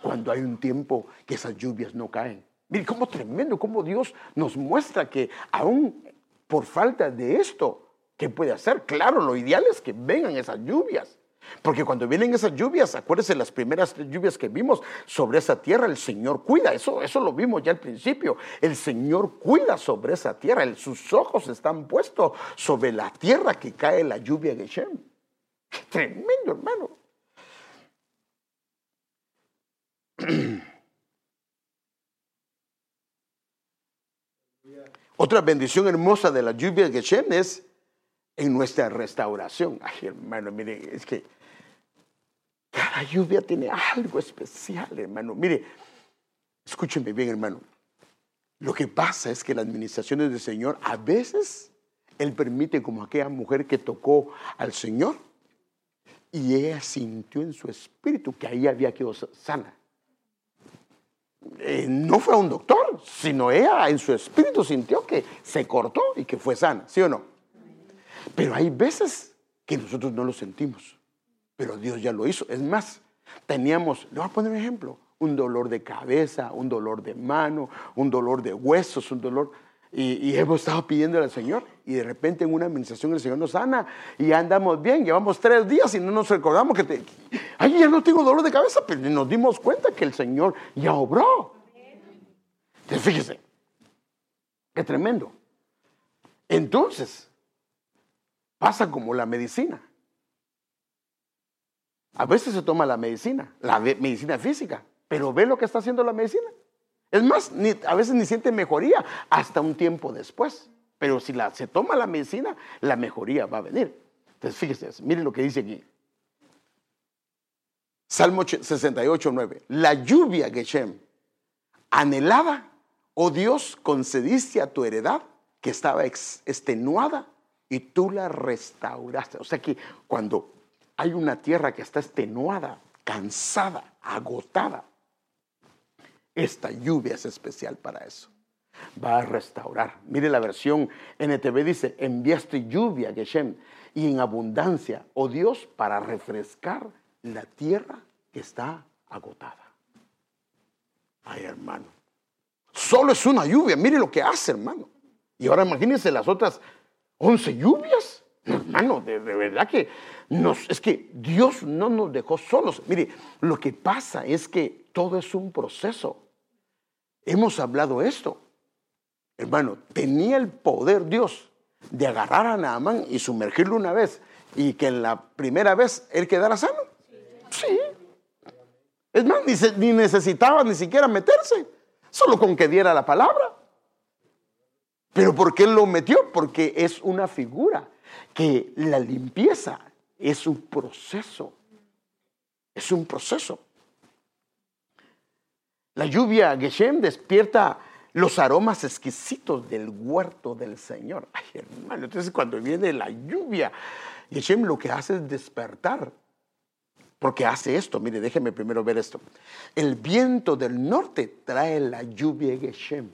Cuando hay un tiempo que esas lluvias no caen. Miren cómo tremendo, cómo Dios nos muestra que aún por falta de esto, ¿qué puede hacer? Claro, lo ideal es que vengan esas lluvias. Porque cuando vienen esas lluvias, acuérdense las primeras lluvias que vimos sobre esa tierra, el Señor cuida, eso lo vimos ya al principio, el Señor cuida sobre esa tierra, sus ojos están puestos sobre la tierra que cae la lluvia de Geshem. Tremendo, hermano. Otra bendición hermosa de la lluvia de Geshem es en nuestra restauración. Ay, hermano, mire, es que cada lluvia tiene algo especial, hermano. Mire, escúchenme bien, hermano. Lo que pasa es que las administraciones del Señor, a veces, Él permite, como aquella mujer que tocó al Señor, y ella sintió en su espíritu que ahí había quedado sana. No fue a un doctor, sino ella en su espíritu sintió que se cortó y que fue sana, ¿sí o no? Pero hay veces que nosotros no lo sentimos, pero Dios ya lo hizo. Es más, teníamos, le voy a poner un ejemplo, un dolor de cabeza, un dolor de mano, un dolor de huesos, un dolor, y hemos estado pidiéndole al Señor, y de repente en una administración el Señor nos sana, y andamos bien, llevamos 3 días y no nos recordamos que, ay, ya no tengo dolor de cabeza, pero nos dimos cuenta que el Señor ya obró. Entonces, fíjese, qué tremendo. Entonces, pasa como la medicina. A veces se toma la medicina física, pero ve lo que está haciendo la medicina. Es más, a veces ni siente mejoría hasta un tiempo después. Pero si se toma la medicina, la mejoría va a venir. Entonces, fíjense, miren lo que dice aquí. Salmo 68, 9. La lluvia, Geshem, anhelada, oh Dios, concediste a tu heredad que estaba extenuada, y tú la restauraste. O sea que cuando hay una tierra que está extenuada, cansada, agotada, esta lluvia es especial para eso. Va a restaurar. Mire la versión NTV, dice: enviaste lluvia, Geshem, y en abundancia, oh Dios, para refrescar la tierra que está agotada. Ay, hermano. Solo es una lluvia. Mire lo que hace, hermano. Y ahora imagínense las otras 11 lluvias, hermano, de verdad que es que Dios no nos dejó solos. Mire, lo que pasa es que todo es un proceso. Hemos hablado esto. Hermano, tenía el poder Dios de agarrar a Naamán y sumergirlo una vez y que en la primera vez él quedara sano. Sí. Es más, ni necesitaba ni siquiera meterse, solo con que diera la palabra. ¿Pero por qué lo metió? Porque es una figura, que la limpieza es un proceso. Es un proceso. La lluvia, Geshem, despierta los aromas exquisitos del huerto del Señor. Ay, hermano, entonces cuando viene la lluvia, Geshem lo que hace es despertar. Porque hace esto, mire, déjeme primero ver esto. El viento del norte trae la lluvia, Geshem.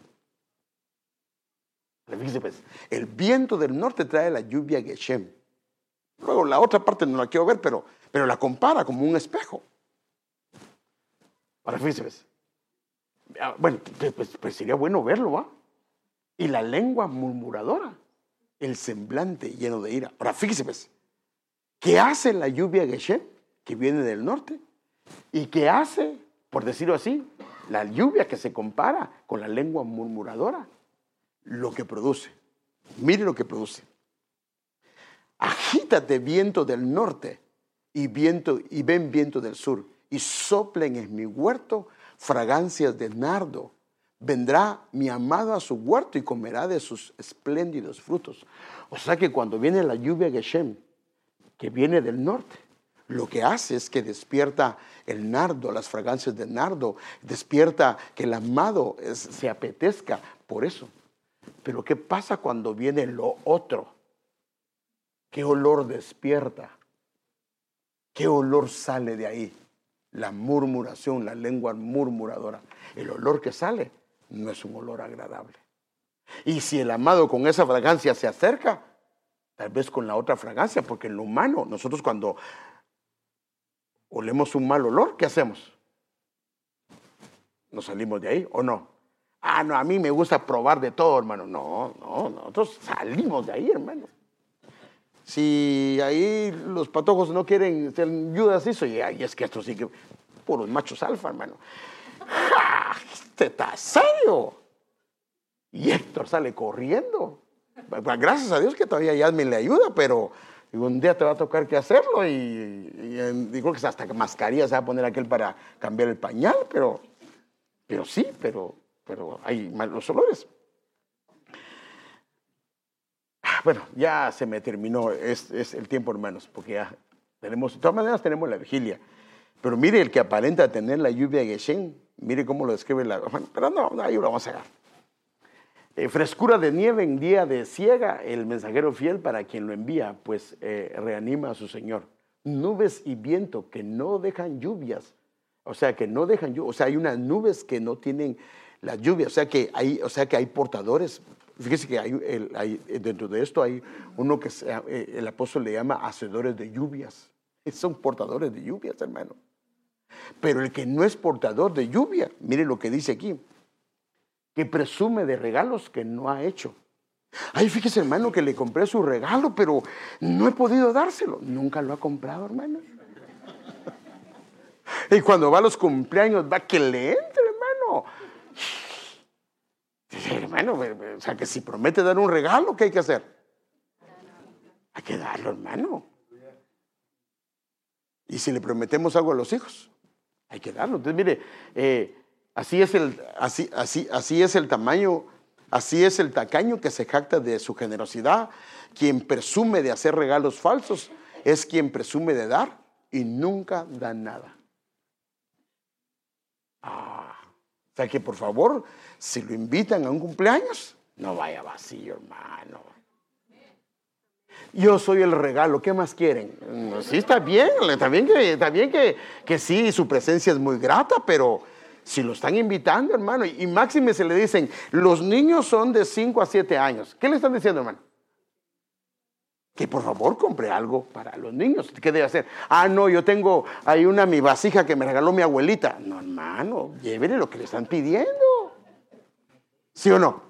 Fíjense, pues, el viento del norte trae la lluvia Geshem. Luego la otra parte no la quiero ver, pero la compara como un espejo. Ahora fíjense, pues. Bueno, pues sería bueno verlo, ¿va? Y la lengua murmuradora, el semblante lleno de ira. Ahora fíjense, pues, ¿qué hace la lluvia Geshem que viene del norte? ¿Y qué hace, por decirlo así, la lluvia que se compara con la lengua murmuradora? Lo que produce, mire lo que produce. Agítate, viento del norte, y ven viento del sur, y soplen en mi huerto fragancias de nardo. Vendrá mi amado a su huerto y comerá de sus espléndidos frutos. O sea que cuando viene la lluvia Geshem, que viene del norte, lo que hace es que despierta el nardo, las fragancias de nardo, despierta que el amado se apetezca por eso. Pero ¿qué pasa cuando viene lo otro? ¿Qué olor despierta? ¿Qué olor sale de ahí? La murmuración, la lengua murmuradora. El olor que sale no es un olor agradable. Y si el amado con esa fragancia se acerca, tal vez con la otra fragancia, porque en lo humano, nosotros cuando olemos un mal olor, ¿qué hacemos? ¿Nos salimos de ahí o no? Ah, no, a mí me gusta probar de todo, hermano. No, no, nosotros salimos de ahí, hermano. Si ahí los patojos no quieren ser ayudas, eso, y ahí es que esto sí que... Puros machos alfa, hermano. ¡Ja! ¡Este está serio! Y Héctor sale corriendo. Gracias a Dios que todavía Yasmin le ayuda, pero un día te va a tocar que hacerlo y creo que hasta mascarilla se va a poner aquel para cambiar el pañal, pero sí, pero hay malos olores. Bueno, ya se me terminó, es el tiempo, hermanos, porque ya tenemos, de todas maneras tenemos la vigilia. Pero mire, el que aparenta tener la lluvia de Geshem, mire cómo lo describe la... Pero no, ahí lo vamos a agarrar. Frescura de nieve en día de siega, el mensajero fiel para quien lo envía, pues reanima a su Señor. Nubes y viento que no dejan lluvias. O sea, que no dejan lluvias. O sea, hay unas nubes que no tienen las lluvias. O sea, que hay portadores. Fíjese que dentro de esto hay uno que el apóstol le llama hacedores de lluvias. Son portadores de lluvias, hermano. Pero el que no es portador de lluvia, mire lo que dice aquí, que presume de regalos que no ha hecho. Ay, fíjese, hermano, que le compré su regalo, pero no he podido dárselo. Nunca lo ha comprado, hermano. Y cuando va a los cumpleaños, va que le entre, hermano. Dice, hermano, o sea, que si promete dar un regalo, ¿qué hay que hacer? Hay que darlo, hermano. Y si le prometemos algo a los hijos, hay que darlo. Entonces, mire, así es el tacaño que se jacta de su generosidad. Quien presume de hacer regalos falsos es quien presume de dar y nunca da nada. O sea que, por favor, si lo invitan a un cumpleaños, no vaya vacío, hermano. Yo soy el regalo, ¿qué más quieren? Sí, está bien que sí, su presencia es muy grata, pero si lo están invitando, hermano, y máxime se le dicen, los niños son de 5 a 7 años. ¿Qué le están diciendo, hermano? Que por favor compre algo para los niños. ¿Qué debe hacer? Ah, no, yo tengo ahí mi vasija que me regaló mi abuelita. No, hermano, llévele lo que le están pidiendo. ¿Sí o no?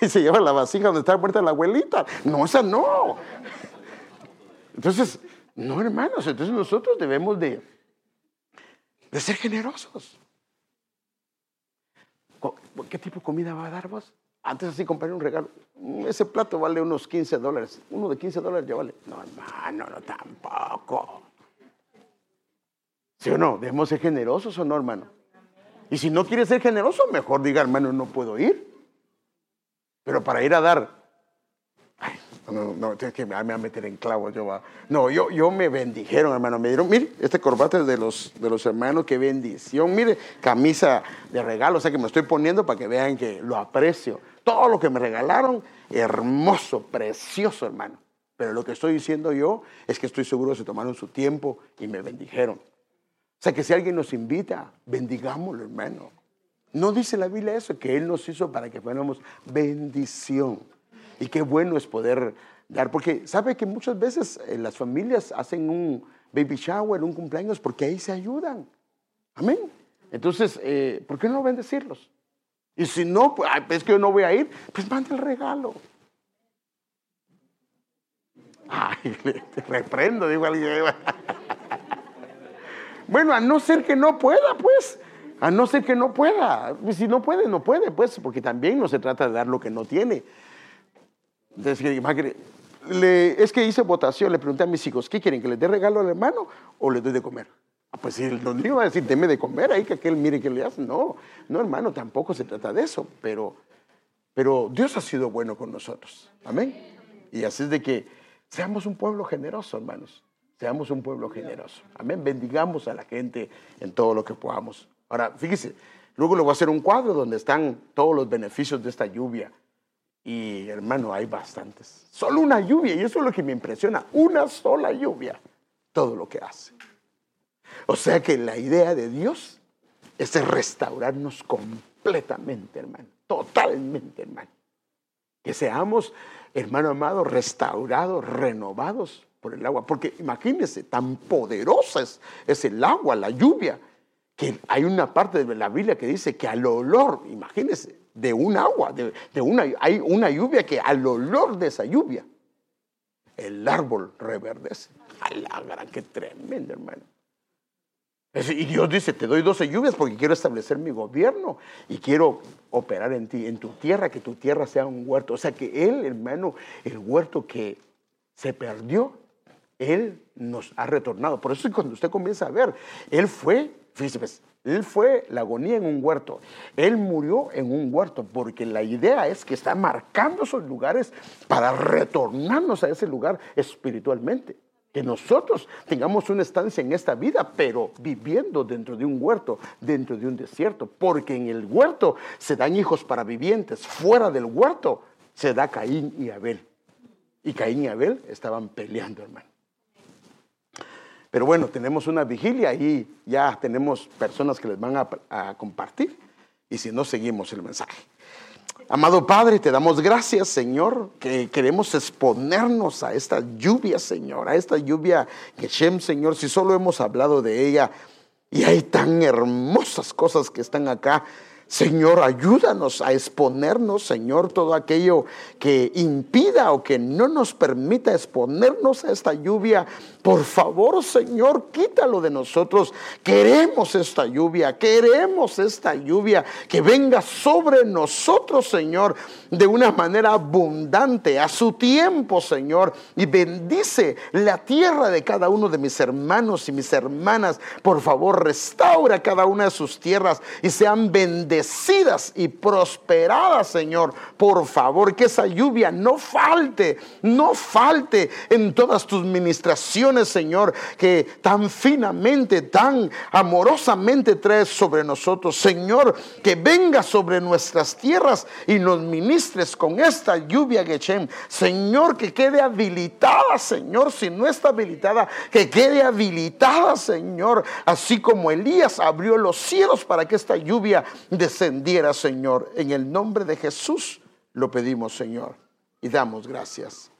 Y se lleva la vasija donde está muerta la abuelita. No, esa no. Entonces, no, hermanos, entonces nosotros debemos de ser generosos. ¿Qué tipo de comida va a dar vos? Antes así compré un regalo. Ese plato vale unos $15. Uno de $15 ya vale. No, hermano, no, tampoco. ¿Sí o no? ¿Debemos ser generosos o no, hermano? Y si no quiere ser generoso, mejor diga, hermano, no puedo ir. Pero para ir a dar, ay, no, es que me va a meter en clavos. Yo me bendijeron, hermano. Me dieron, mire, este corbata es de los hermanos, qué bendición. Mire, camisa de regalo, o sea que me estoy poniendo para que vean que lo aprecio. Todo lo que me regalaron, hermoso, precioso, hermano. Pero lo que estoy diciendo yo es que estoy seguro que se tomaron su tiempo y me bendijeron. O sea que si alguien nos invita, bendigámoslo, hermano. ¿No dice la Biblia eso? Que Él nos hizo para que fuéramos bendición. Y qué bueno es poder dar. Porque sabe que muchas veces las familias hacen un baby shower, un cumpleaños, porque ahí se ayudan. Amén. Entonces, ¿por qué no bendecirlos? Y si no, pues, es que yo no voy a ir, pues manda el regalo. Ay, te reprendo, digo alguien. Bueno, a no ser que no pueda, pues. A no ser que no pueda. Si no puede, no puede, pues, porque también no se trata de dar lo que no tiene. Entonces, es que hice votación, le pregunté a mis hijos, ¿qué quieren? ¿Que les dé regalo al hermano o les doy de comer? Pues si los niños van a decir, deme de comer, ahí que aquel mire que le hace. No, hermano, tampoco se trata de eso, pero Dios ha sido bueno con nosotros. Amén. Y así es de que seamos un pueblo generoso, hermanos. Seamos un pueblo generoso. Amén. Bendigamos a la gente en todo lo que podamos. Ahora, fíjese, luego le voy a hacer un cuadro donde están todos los beneficios de esta lluvia. Y, hermano, hay bastantes. Solo una lluvia, y eso es lo que me impresiona. Una sola lluvia, todo lo que hace. O sea que la idea de Dios es restaurarnos completamente, hermano. Totalmente, hermano. Que seamos, hermano amado, restaurados, renovados por el agua. Porque imagínense, tan poderosa es el agua, la lluvia, que hay una parte de la Biblia que dice que al olor, imagínense, de un agua, hay una lluvia que al olor de esa lluvia, el árbol reverdece. ¡Alagra! ¡Qué tremendo, hermano! Y Dios dice, te doy 12 lluvias porque quiero establecer mi gobierno y quiero operar en ti, en tu tierra, que tu tierra sea un huerto. O sea que Él, hermano, el huerto que se perdió, Él nos ha retornado. Por eso cuando usted comienza a ver, Él fue, fíjese, Él fue la agonía en un huerto. Él murió en un huerto porque la idea es que está marcando esos lugares para retornarnos a ese lugar espiritualmente. Que nosotros tengamos una estancia en esta vida, pero viviendo dentro de un huerto, dentro de un desierto, porque en el huerto se dan hijos para vivientes, fuera del huerto se da Caín y Abel. Y Caín y Abel estaban peleando, hermano. Pero bueno, tenemos una vigilia y ya tenemos personas que les van a compartir, y si no, seguimos el mensaje. Amado Padre, te damos gracias, Señor, que queremos exponernos a esta lluvia, Señor, a esta lluvia Geshem, Señor, si solo hemos hablado de ella y hay tan hermosas cosas que están acá. Señor, ayúdanos a exponernos, Señor, todo aquello que impida o que no nos permita exponernos a esta lluvia. Por favor, Señor, quítalo de nosotros. Queremos esta lluvia que venga sobre nosotros, Señor, de una manera abundante, a su tiempo, Señor. Y bendice la tierra de cada uno de mis hermanos y mis hermanas. Por favor, restaura cada una de sus tierras y sean bendecidas y prosperadas, Señor. Por favor, que esa lluvia no falte en todas tus ministraciones, Señor, que tan finamente, tan amorosamente traes sobre nosotros, Señor, que venga sobre nuestras tierras y nos ministres con esta lluvia Geshem, Señor, que quede habilitada, Señor, si no está habilitada, que quede habilitada, Señor, así como Elías abrió los cielos para que esta lluvia descendiera, Señor. En el nombre de Jesús lo pedimos, Señor, y damos gracias.